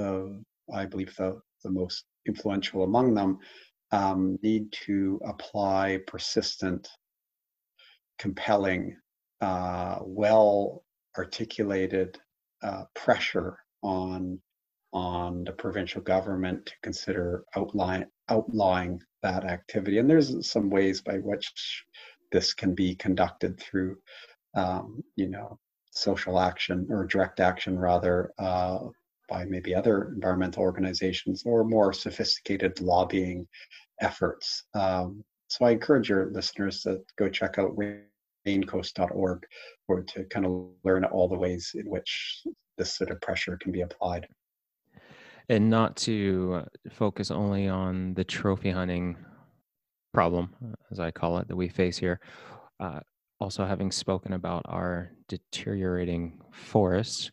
uh, I believe the, the most influential among them, um, need to apply persistent, compelling, uh, well-articulated uh, pressure on, on the provincial government to consider outline, outlawing that activity. And there's some ways by which this can be conducted through um, you know, social action or direct action rather uh, by maybe other environmental organizations or more sophisticated lobbying efforts. Um, so I encourage your listeners to go check out raincoast dot org or to kind of learn all the ways in which this sort of pressure can be applied. And not to focus only on the trophy hunting problem, as I call it, that we face here. Uh, also, having spoken about our deteriorating forests,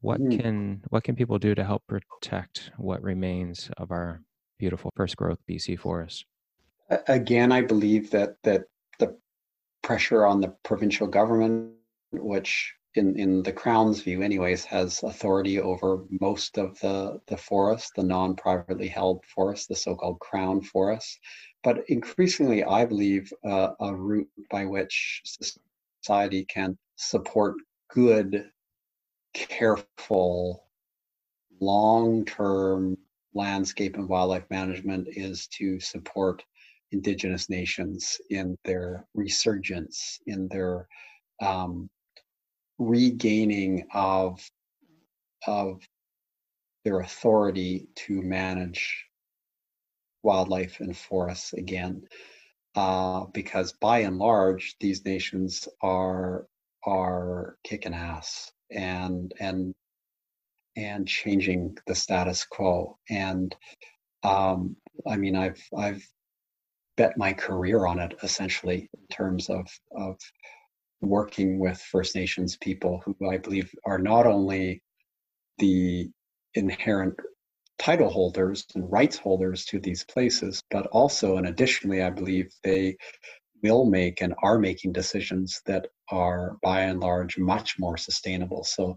what mm. can what can people do to help protect what remains of our beautiful first growth B C forests? Again, I believe that that the pressure on the provincial government, which in, in the Crown's view anyways, has authority over most of the, the forest, the non-privately held forest, the so-called Crown forest. But increasingly, I believe uh, a route by which society can support good, careful, long-term landscape and wildlife management is to support Indigenous nations in their resurgence, in their um, regaining of of their authority to manage wildlife and forests again, uh, because by and large these nations are are kicking ass and and and changing the status quo. And um, I mean, I've I've bet my career on it essentially in terms of of. working with First Nations people who I believe are not only the inherent title holders and rights holders to these places, but also, and additionally, I believe they will make and are making decisions that are by and large much more sustainable. So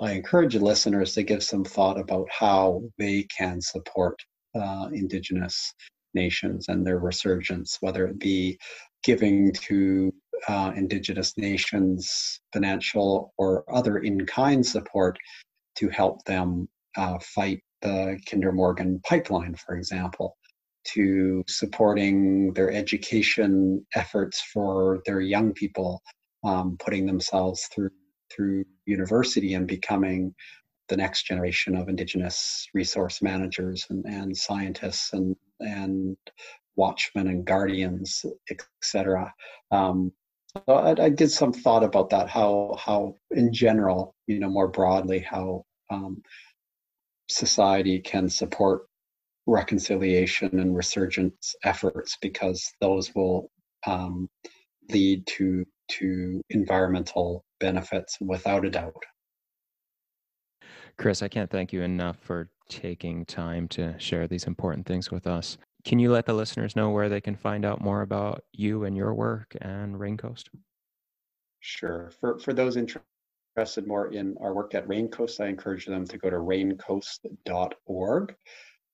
I encourage listeners to give some thought about how they can support uh, Indigenous nations and their resurgence, whether it be giving to Uh, Indigenous nations financial or other in-kind support to help them uh, fight the Kinder Morgan pipeline, for example, to supporting their education efforts for their young people, um, putting themselves through through university and becoming the next generation of Indigenous resource managers and, and scientists and and watchmen and guardians, et cetera. So I, I did some thought about that, how, how in general, you know, more broadly, how um, society can support reconciliation and resurgence efforts, because those will um, lead to, to environmental benefits without a doubt. Chris, I can't thank you enough for taking time to share these important things with us. Can you let the listeners know where they can find out more about you and your work and Raincoast? Sure. For for those interested more in our work at Raincoast, I encourage them to go to raincoast dot org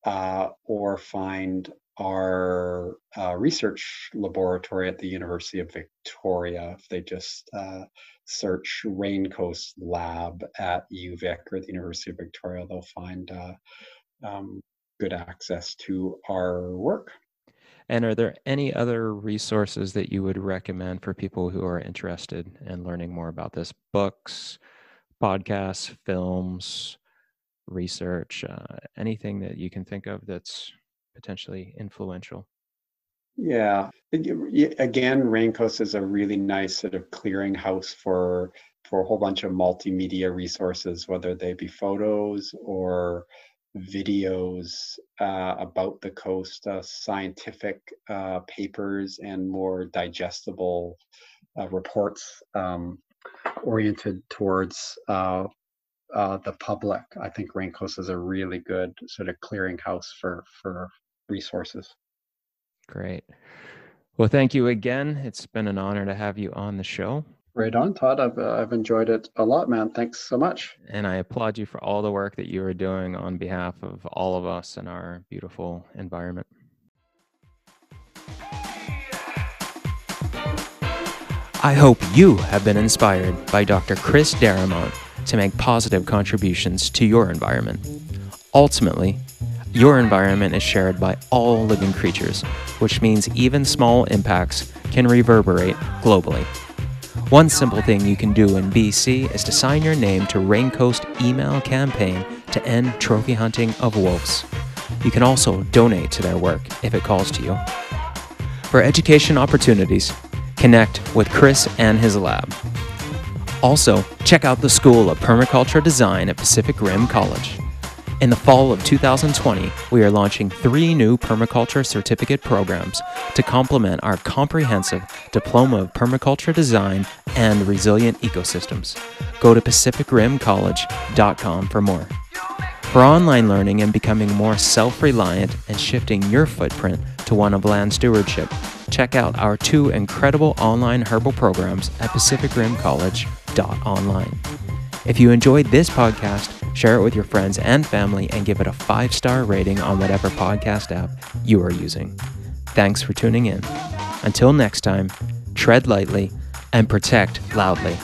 uh, or find our uh, research laboratory at the University of Victoria. If they just uh, search Raincoast Lab at U Vic or the University of Victoria, they'll find uh, um, good access to our work. And are there any other resources that you would recommend for people who are interested in learning more about this? Books, podcasts, films, research, uh, anything that you can think of that's potentially influential? Yeah. Again, Raincoast is a really nice sort of clearinghouse for, for a whole bunch of multimedia resources, whether they be photos or videos uh, about the coast, uh, scientific uh, papers, and more digestible uh, reports um, oriented towards uh, uh, the public. I think Raincoast is a really good sort of clearinghouse for, for resources. Great. Well, thank you again. It's been an honor to have you on the show. Right on, Todd. I've, uh, I've enjoyed it a lot, man. Thanks so much. And I applaud you for all the work that you are doing on behalf of all of us and our beautiful environment. I hope you have been inspired by Doctor Chris Darimont to make positive contributions to your environment. Ultimately, your environment is shared by all living creatures, which means even small impacts can reverberate globally. One simple thing you can do in B C is to sign your name to Raincoast email campaign to end trophy hunting of wolves. You can also donate to their work if it calls to you. For education opportunities, connect with Chris and his lab. Also, check out the School of Permaculture Design at Pacific Rim College. In the fall of two thousand twenty, we are launching three new permaculture certificate programs to complement our comprehensive Diploma of Permaculture Design and Resilient Ecosystems. Go to pacific rim college dot com for more. For online learning and becoming more self-reliant and shifting your footprint to one of land stewardship, check out our two incredible online herbal programs at pacific rim college dot online. If you enjoyed this podcast, share it with your friends and family, and give it a five-star rating on whatever podcast app you are using. Thanks for tuning in. Until next time, tread lightly and protect loudly.